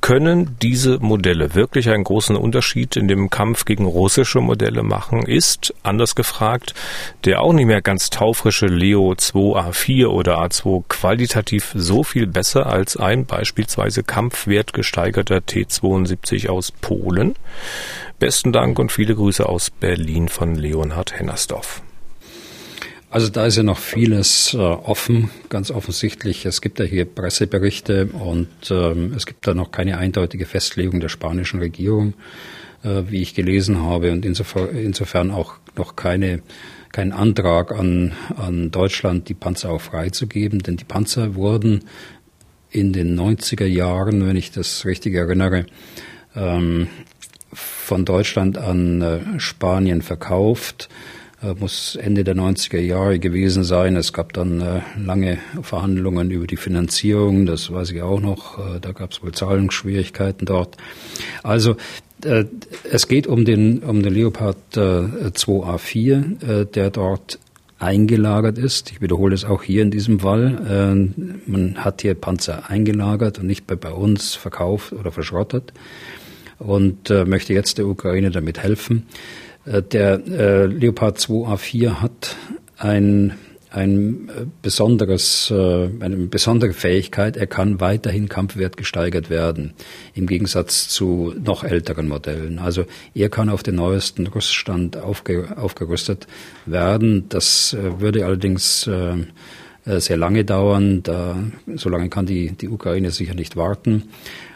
Können diese Modelle wirklich einen großen Unterschied in dem Kampf gegen russische Modelle machen? Ist, anders gefragt, der auch nicht mehr ganz taufrische Leo 2A4 oder A2 qualitativ so viel besser als ein beispielsweise kampfwertgesteigerter T-72 aus Polen? Besten Dank und viele Grüße aus Berlin von Leonhard Hennersdorf. Also da ist ja noch vieles offen, ganz offensichtlich. Es gibt ja hier Presseberichte und es gibt da noch keine eindeutige Festlegung der spanischen Regierung, wie ich gelesen habe, und insofern auch noch kein Antrag an Deutschland, die Panzer auch freizugeben, denn die Panzer wurden in den 90er Jahren, wenn ich das richtig erinnere, von Deutschland an Spanien verkauft. Muss Ende der 90er Jahre gewesen sein. Es gab dann lange Verhandlungen über die Finanzierung, das weiß ich auch noch. Da gab es wohl Zahlungsschwierigkeiten dort. Also es geht um den Leopard 2A4, der dort eingelagert ist. Ich wiederhole es auch hier in diesem Fall. Man hat hier Panzer eingelagert und nicht bei uns verkauft oder verschrottet und möchte jetzt der Ukraine damit helfen. Der Leopard 2A4 hat eine besondere Fähigkeit. Er kann weiterhin Kampfwert gesteigert werden, im Gegensatz zu noch älteren Modellen. Also er kann auf den neuesten Rüststand aufgerüstet werden. Das würde allerdings sehr lange dauern. So lange kann die Ukraine sicher nicht warten.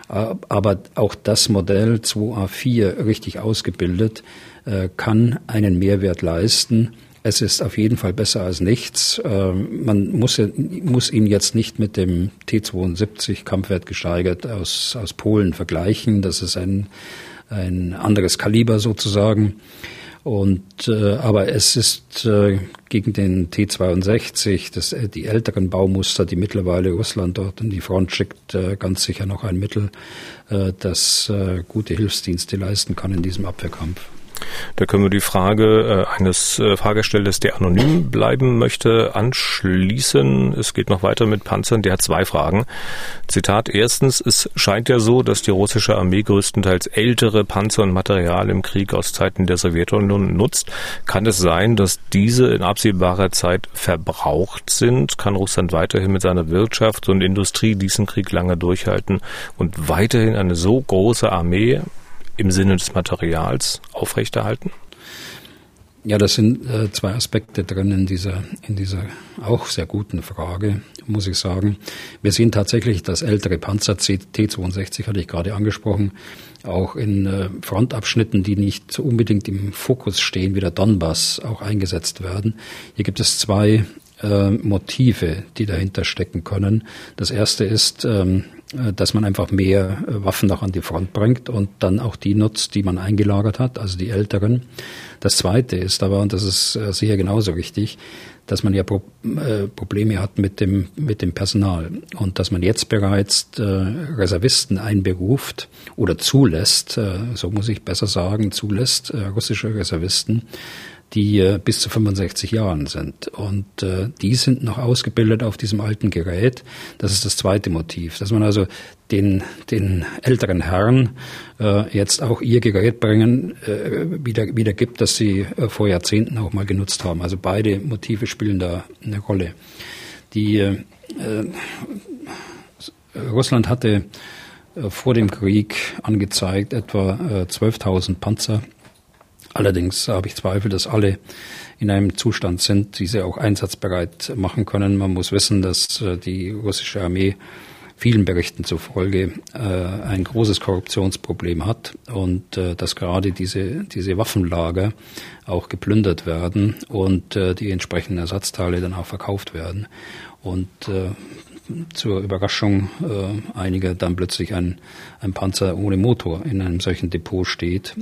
Aber auch das Modell 2A4 richtig ausgebildet kann einen Mehrwert leisten. Es ist auf jeden Fall besser als nichts. Man muss ihn jetzt nicht mit dem T-72 Kampfwert gesteigert aus Polen vergleichen. Das ist ein anderes Kaliber sozusagen. Aber es ist gegen den T-62, die älteren Baumuster, die mittlerweile Russland dort in die Front schickt, ganz sicher noch ein Mittel, das gute Hilfsdienste leisten kann in diesem Abwehrkampf. Da können wir die Frage eines Fragestellers, der anonym bleiben möchte, anschließen. Es geht noch weiter mit Panzern. Der hat zwei Fragen. Zitat: Erstens, es scheint ja so, dass die russische Armee größtenteils ältere Panzer und Material im Krieg aus Zeiten der Sowjetunion nutzt. Kann es sein, dass diese in absehbarer Zeit verbraucht sind? Kann Russland weiterhin mit seiner Wirtschaft und Industrie diesen Krieg lange durchhalten und weiterhin eine so große Armee im Sinne des Materials aufrechterhalten? Ja, das sind zwei Aspekte drin in dieser auch sehr guten Frage, muss ich sagen. Wir sehen tatsächlich, dass ältere Panzer, T-62 hatte ich gerade angesprochen, auch in Frontabschnitten, die nicht unbedingt im Fokus stehen, wie der Donbass, auch eingesetzt werden. Hier gibt es zwei Motive, die dahinter stecken können. Das erste ist, dass man einfach mehr Waffen noch an die Front bringt und dann auch die nutzt, die man eingelagert hat, also die älteren. Das zweite ist aber, und das ist sicher genauso wichtig, dass man ja Probleme hat mit dem Personal und dass man jetzt bereits Reservisten einberuft oder zulässt, so muss ich besser sagen, zulässt russische Reservisten, die bis zu 65 Jahren sind. Und die sind noch ausgebildet auf diesem alten Gerät. Das ist das zweite Motiv, dass man also den älteren Herren jetzt auch ihr Gerät bringen, wieder gibt, das sie vor Jahrzehnten auch mal genutzt haben. Also beide Motive spielen da eine Rolle. Russland hatte vor dem Krieg angezeigt etwa 12.000 Panzer. Allerdings habe ich Zweifel, dass alle in einem Zustand sind, die sie auch einsatzbereit machen können. Man muss wissen, dass die russische Armee vielen Berichten zufolge ein großes Korruptionsproblem hat und dass gerade diese Waffenlager auch geplündert werden und die entsprechenden Ersatzteile dann auch verkauft werden. Und zur Überraschung einiger dann plötzlich ein Panzer ohne Motor in einem solchen Depot steht,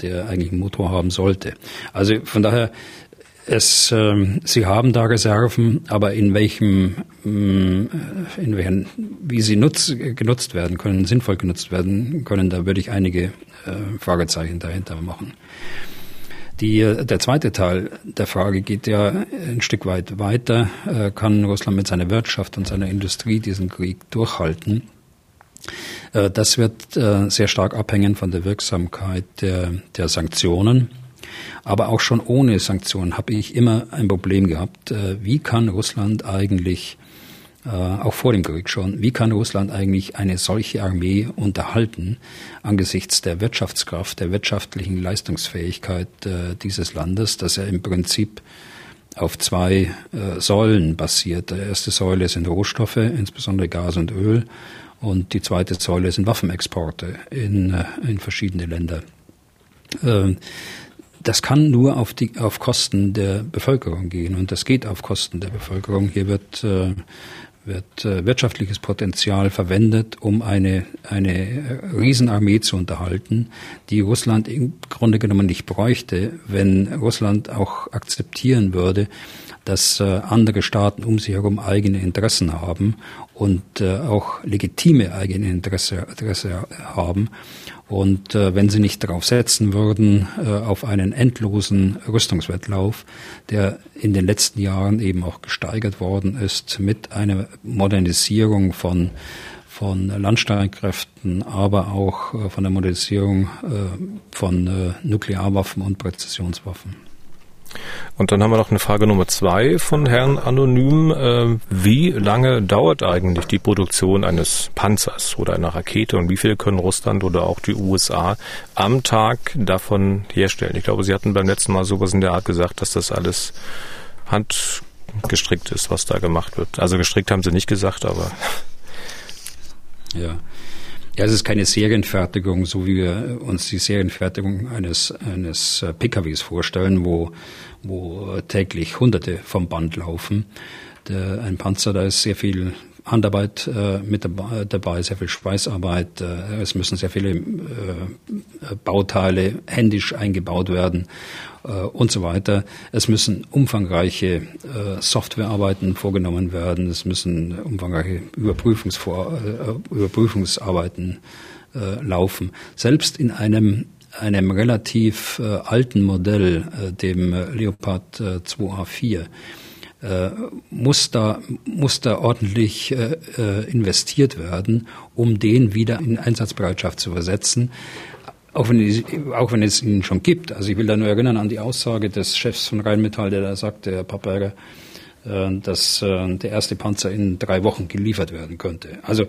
der eigentlich einen Motor haben sollte. Also von daher, sie haben da Reserven, aber in welchen, wie sie genutzt werden können, sinnvoll genutzt werden können, da würde ich einige Fragezeichen dahinter machen. Der zweite Teil der Frage geht ja ein Stück weit weiter. Kann Russland mit seiner Wirtschaft und seiner Industrie diesen Krieg durchhalten? Das wird sehr stark abhängen von der Wirksamkeit der Sanktionen. Aber auch schon ohne Sanktionen habe ich immer ein Problem gehabt. Wie kann Russland eigentlich, auch vor dem Krieg schon, wie kann Russland eigentlich eine solche Armee unterhalten angesichts der Wirtschaftskraft, der wirtschaftlichen Leistungsfähigkeit dieses Landes, das ja im Prinzip auf zwei Säulen basiert. Die erste Säule sind Rohstoffe, insbesondere Gas und Öl, und die zweite Säule sind Waffenexporte in verschiedene Länder. Das kann nur auf Kosten der Bevölkerung gehen, und das geht auf Kosten der Bevölkerung. Hier wird wirtschaftliches Potenzial verwendet, um eine Riesenarmee zu unterhalten, die Russland im Grunde genommen nicht bräuchte, wenn Russland auch akzeptieren würde, dass andere Staaten um sich herum eigene Interessen haben und auch legitime eigene Interesse haben. Und wenn sie nicht darauf setzen würden, auf einen endlosen Rüstungswettlauf, der in den letzten Jahren eben auch gesteigert worden ist mit einer Modernisierung von Landstreitkräften, aber auch von der Modernisierung von Nuklearwaffen und Präzisionswaffen. Und dann haben wir noch eine Frage Nummer 2 von Herrn Anonym. Wie lange dauert eigentlich die Produktion eines Panzers oder einer Rakete und wie viel können Russland oder auch die USA am Tag davon herstellen? Ich glaube, Sie hatten beim letzten Mal sowas in der Art gesagt, dass das alles handgestrickt ist, was da gemacht wird. Also gestrickt haben Sie nicht gesagt, aber... Ja, es ist keine Serienfertigung, so wie wir uns die Serienfertigung eines PKWs vorstellen, wo täglich Hunderte vom Band laufen. Ein Panzer, da ist sehr viel Handarbeit mit dabei, sehr viel Schweißarbeit. Es müssen sehr viele Bauteile händisch eingebaut werden und so weiter. Es müssen umfangreiche Softwarearbeiten vorgenommen werden. Es müssen umfangreiche Überprüfungsarbeiten laufen. Selbst in einem relativ alten Modell, dem Leopard 2A4, muss da ordentlich investiert werden, um den wieder in Einsatzbereitschaft zu versetzen, auch wenn es ihn schon gibt. Also ich will da nur erinnern an die Aussage des Chefs von Rheinmetall, der da sagte, Herr Papperger, dass der erste Panzer in 3 Wochen geliefert werden könnte. Also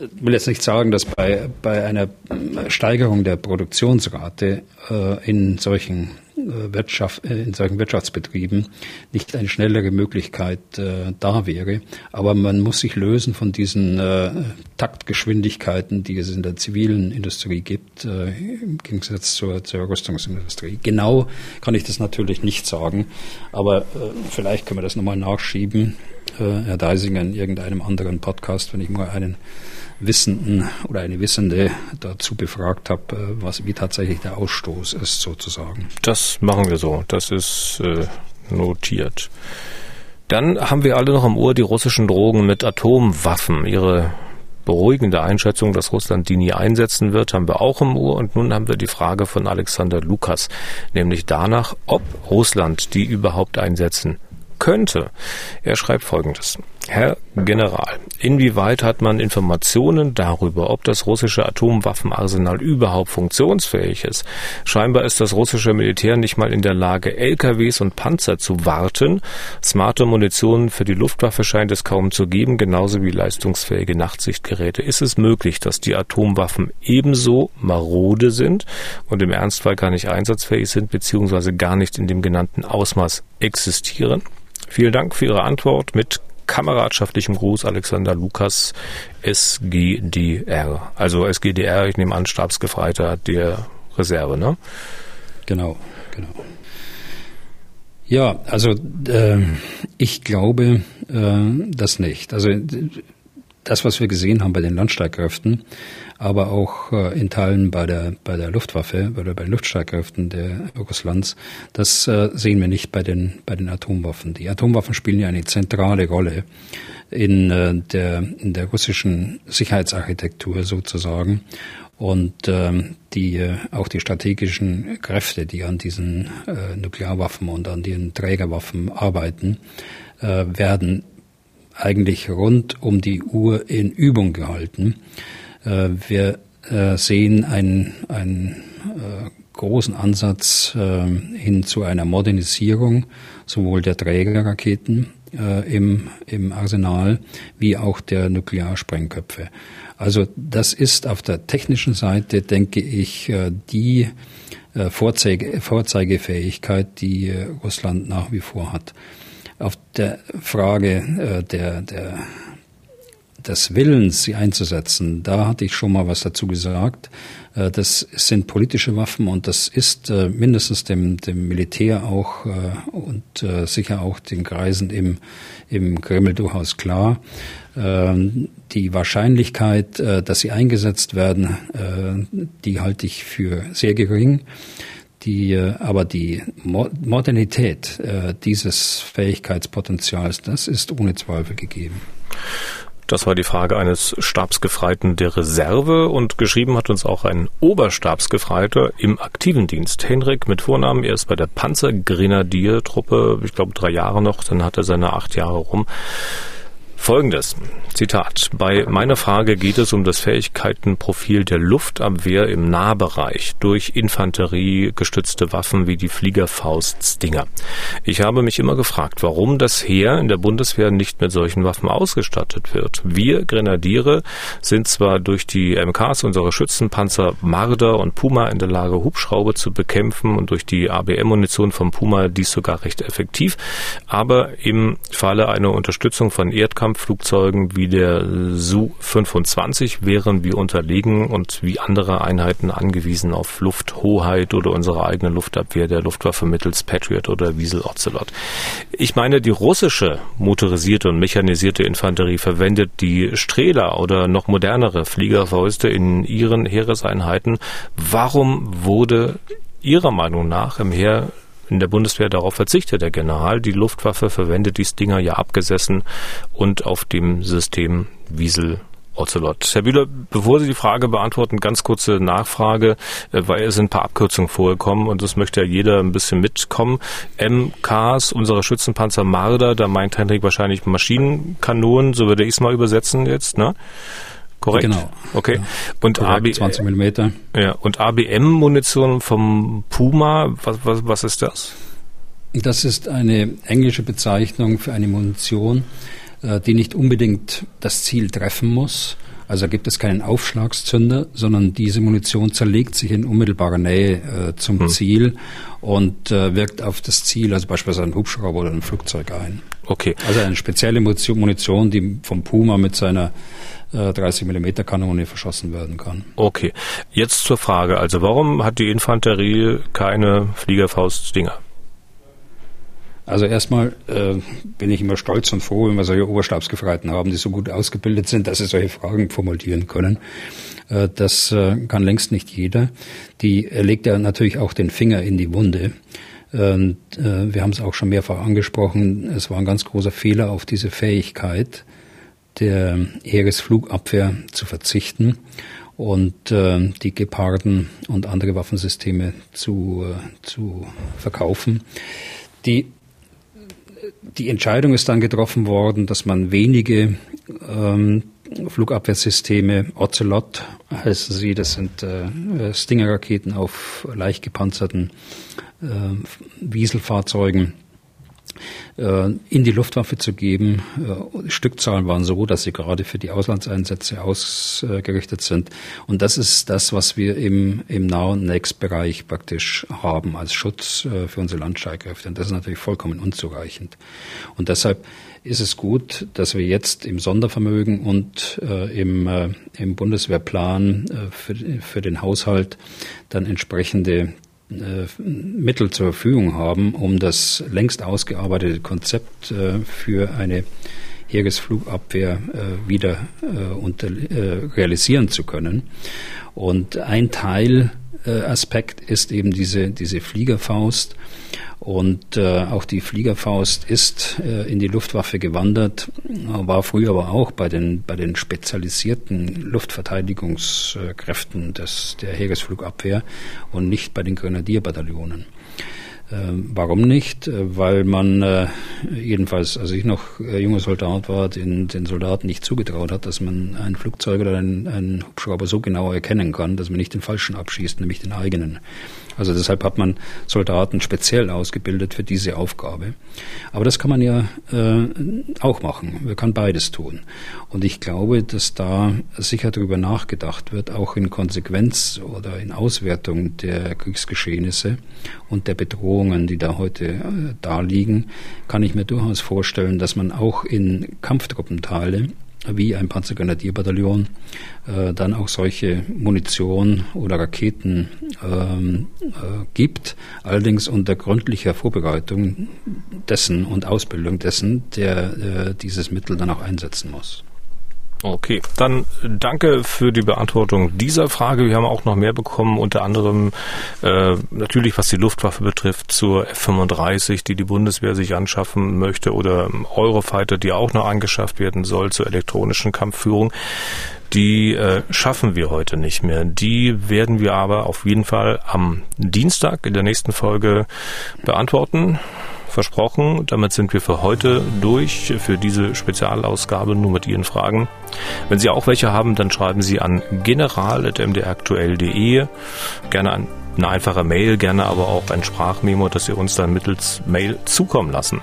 ich will jetzt nicht sagen, dass bei einer Steigerung der Produktionsrate in solchen in solchen Wirtschaftsbetrieben nicht eine schnellere Möglichkeit da wäre. Aber man muss sich lösen von diesen Taktgeschwindigkeiten, die es in der zivilen Industrie gibt, im Gegensatz zur Rüstungsindustrie. Genau kann ich das natürlich nicht sagen, aber vielleicht können wir das nochmal nachschieben, Herr Deisinger, in irgendeinem anderen Podcast, wenn ich mal einen Wissenden oder eine Wissende dazu befragt habe, wie tatsächlich der Ausstoß ist, sozusagen. Das machen wir so. Das ist notiert. Dann haben wir alle noch im Ohr die russischen Drohungen mit Atomwaffen. Ihre beruhigende Einschätzung, dass Russland die nie einsetzen wird, haben wir auch im Ohr. Und nun haben wir die Frage von Alexander Lukas, nämlich danach, ob Russland die überhaupt einsetzen könnte. Er schreibt Folgendes. Herr General, inwieweit hat man Informationen darüber, ob das russische Atomwaffenarsenal überhaupt funktionsfähig ist? Scheinbar ist das russische Militär nicht mal in der Lage, LKWs und Panzer zu warten. Smarte Munition für die Luftwaffe scheint es kaum zu geben, genauso wie leistungsfähige Nachtsichtgeräte. Ist es möglich, dass die Atomwaffen ebenso marode sind und im Ernstfall gar nicht einsatzfähig sind, beziehungsweise gar nicht in dem genannten Ausmaß existieren? Vielen Dank für Ihre Antwort. Mit kameradschaftlichem Gruß, Alexander Lukas, SGDR. Also SGDR, ich nehme an, Stabsgefreiter der Reserve, ne? Genau. Ja, also ich glaube das nicht. Also das, was wir gesehen haben bei den Landstreitkräften, aber auch in Teilen bei der Luftwaffe oder bei den Luftstreitkräften der Russlands, das sehen wir nicht bei den Atomwaffen. Die Atomwaffen spielen ja eine zentrale Rolle in der russischen Sicherheitsarchitektur sozusagen. Und auch die strategischen Kräfte, die an diesen Nuklearwaffen und an den Trägerwaffen arbeiten, werden eigentlich rund um die Uhr in Übung gehalten. Wir sehen einen großen Ansatz hin zu einer Modernisierung sowohl der Trägerraketen im Arsenal wie auch der Nuklearsprengköpfe. Also das ist auf der technischen Seite, denke ich, die Vorzeigefähigkeit, die Russland nach wie vor hat. Auf der Frage des Willens, sie einzusetzen, da hatte ich schon mal was dazu gesagt. Das sind politische Waffen und das ist mindestens dem Militär auch und sicher auch den Kreisen im Kreml durchaus klar. Die Wahrscheinlichkeit, dass sie eingesetzt werden, die halte ich für sehr gering. Aber die Modernität dieses Fähigkeitspotenzials, das ist ohne Zweifel gegeben. Das war die Frage eines Stabsgefreiten der Reserve und geschrieben hat uns auch ein Oberstabsgefreiter im aktiven Dienst. Henrik mit Vornamen, er ist bei der Panzergrenadiertruppe, ich glaube 3 Jahre noch, dann hat er seine 8 Jahre rum. Folgendes, Zitat, bei meiner Frage geht es um das Fähigkeitenprofil der Luftabwehr im Nahbereich durch Infanterie gestützte Waffen wie die Fliegerfaust Stinger. Ich habe mich immer gefragt, warum das Heer in der Bundeswehr nicht mit solchen Waffen ausgestattet wird. Wir Grenadiere sind zwar durch die MKs, unsere Schützenpanzer Marder und Puma, in der Lage, Hubschrauber zu bekämpfen und durch die ABM-Munition von Puma dies sogar recht effektiv, aber im Falle einer Unterstützung von Erdkampf Flugzeugen wie der Su-25 wären wir unterlegen und wie andere Einheiten angewiesen auf Lufthoheit oder unsere eigene Luftabwehr der Luftwaffe mittels Patriot oder Wiesel-Ocelot. Ich meine, die russische motorisierte und mechanisierte Infanterie verwendet die Strehler oder noch modernere Fliegerfäuste in ihren Heereseinheiten. Warum wurde Ihrer Meinung nach im Heer in der Bundeswehr darauf verzichtet, der General? Die Luftwaffe verwendet die Stinger ja abgesessen und auf dem System Wiesel-Ocelot. Herr Bühler, bevor Sie die Frage beantworten, ganz kurze Nachfrage, weil es sind ein paar Abkürzungen vorgekommen und das möchte ja jeder ein bisschen mitkommen. MKs, unsere Schützenpanzer Marder, da meint Henrik wahrscheinlich Maschinenkanonen, so würde ich es mal übersetzen jetzt, ne? Korrekt? Genau. Okay. Ja, und korrekt, 20 Millimeter. Ja, und ABM-Munition vom Puma, was ist das? Das ist eine englische Bezeichnung für eine Munition, die nicht unbedingt das Ziel treffen muss. Also gibt es keinen Aufschlagszünder, sondern diese Munition zerlegt sich in unmittelbarer Nähe zum Ziel und wirkt auf das Ziel, also beispielsweise einen Hubschrauber oder ein Flugzeug ein. Okay. Also eine spezielle Munition, die vom Puma mit seiner 30mm Kanone verschossen werden kann. Okay, jetzt zur Frage. Also warum hat die Infanterie keine Fliegerfaustdinger? Also erstmal bin ich immer stolz und froh, wenn wir solche Oberstabsgefreiten haben, die so gut ausgebildet sind, dass sie solche Fragen formulieren können. Das kann längst nicht jeder. Die legt ja natürlich auch den Finger in die Wunde. Und, wir haben es auch schon mehrfach angesprochen, es war ein ganz großer Fehler, auf diese Fähigkeit der Heeresflugabwehr zu verzichten und die Geparden und andere Waffensysteme zu verkaufen. Die Entscheidung ist dann getroffen worden, dass man wenige Flugabwehrsysteme, Ocelot heißen sie, das sind Stinger-Raketen auf leicht gepanzerten Wieselfahrzeugen, in die Luftwaffe zu geben. Stückzahlen waren so, dass sie gerade für die Auslandseinsätze ausgerichtet sind. Und das ist das, was wir im Nah- und Next-Bereich praktisch haben als Schutz für unsere Landstreitkräfte. Und das ist natürlich vollkommen unzureichend. Und deshalb ist es gut, dass wir jetzt im Sondervermögen und im Bundeswehrplan für den Haushalt dann entsprechende Mittel zur Verfügung haben, um das längst ausgearbeitete Konzept für eine Heeresflugabwehr wieder realisieren zu können. Und ein Teilaspekt ist eben diese Fliegerfaust. Und auch die Fliegerfaust ist in die Luftwaffe gewandert, war früher aber auch bei den spezialisierten Luftverteidigungskräften der Heeresflugabwehr und nicht bei den Grenadierbataillonen. Warum nicht? Weil man jedenfalls, als ich noch junger Soldat war, den Soldaten nicht zugetraut hat, dass man ein Flugzeug oder einen Hubschrauber so genau erkennen kann, dass man nicht den falschen abschießt, nämlich den eigenen. Also deshalb hat man Soldaten speziell ausgebildet für diese Aufgabe. Aber das kann man ja auch machen. Man kann beides tun. Und ich glaube, dass da sicher darüber nachgedacht wird, auch in Konsequenz oder in Auswertung der Kriegsgeschehnisse und der Bedrohungen, die da heute da liegen, kann ich mir durchaus vorstellen, dass man auch in Kampftruppenteile wie ein Panzergrenadierbataillon dann auch solche Munition oder Raketen gibt, allerdings unter gründlicher Vorbereitung dessen und Ausbildung dessen, der dieses Mittel dann auch einsetzen muss. Okay, dann danke für die Beantwortung dieser Frage. Wir haben auch noch mehr bekommen, unter anderem natürlich, was die Luftwaffe betrifft, zur F-35, die Bundeswehr sich anschaffen möchte, oder Eurofighter, die auch noch angeschafft werden soll, zur elektronischen Kampfführung. Die schaffen wir heute nicht mehr. Die werden wir aber auf jeden Fall am Dienstag in der nächsten Folge beantworten. Versprochen. Damit sind wir für heute durch, für diese Spezialausgabe nur mit Ihren Fragen. Wenn Sie auch welche haben, dann schreiben Sie an general@mdraktuell.de. Gerne an eine einfache Mail, gerne aber auch ein Sprachmemo, das Sie uns dann mittels Mail zukommen lassen.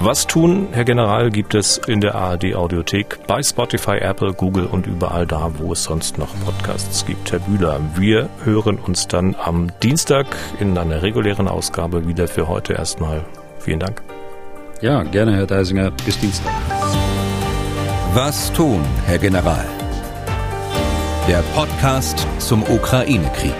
Was tun, Herr General, gibt es in der ARD Audiothek, bei Spotify, Apple, Google und überall da, wo es sonst noch Podcasts gibt. Herr Bühler, wir hören uns dann am Dienstag in einer regulären Ausgabe wieder. Für heute erstmal vielen Dank. Ja, gerne, Herr Deisinger. Bis Dienstag. Was tun, Herr General? Der Podcast zum Ukraine-Krieg.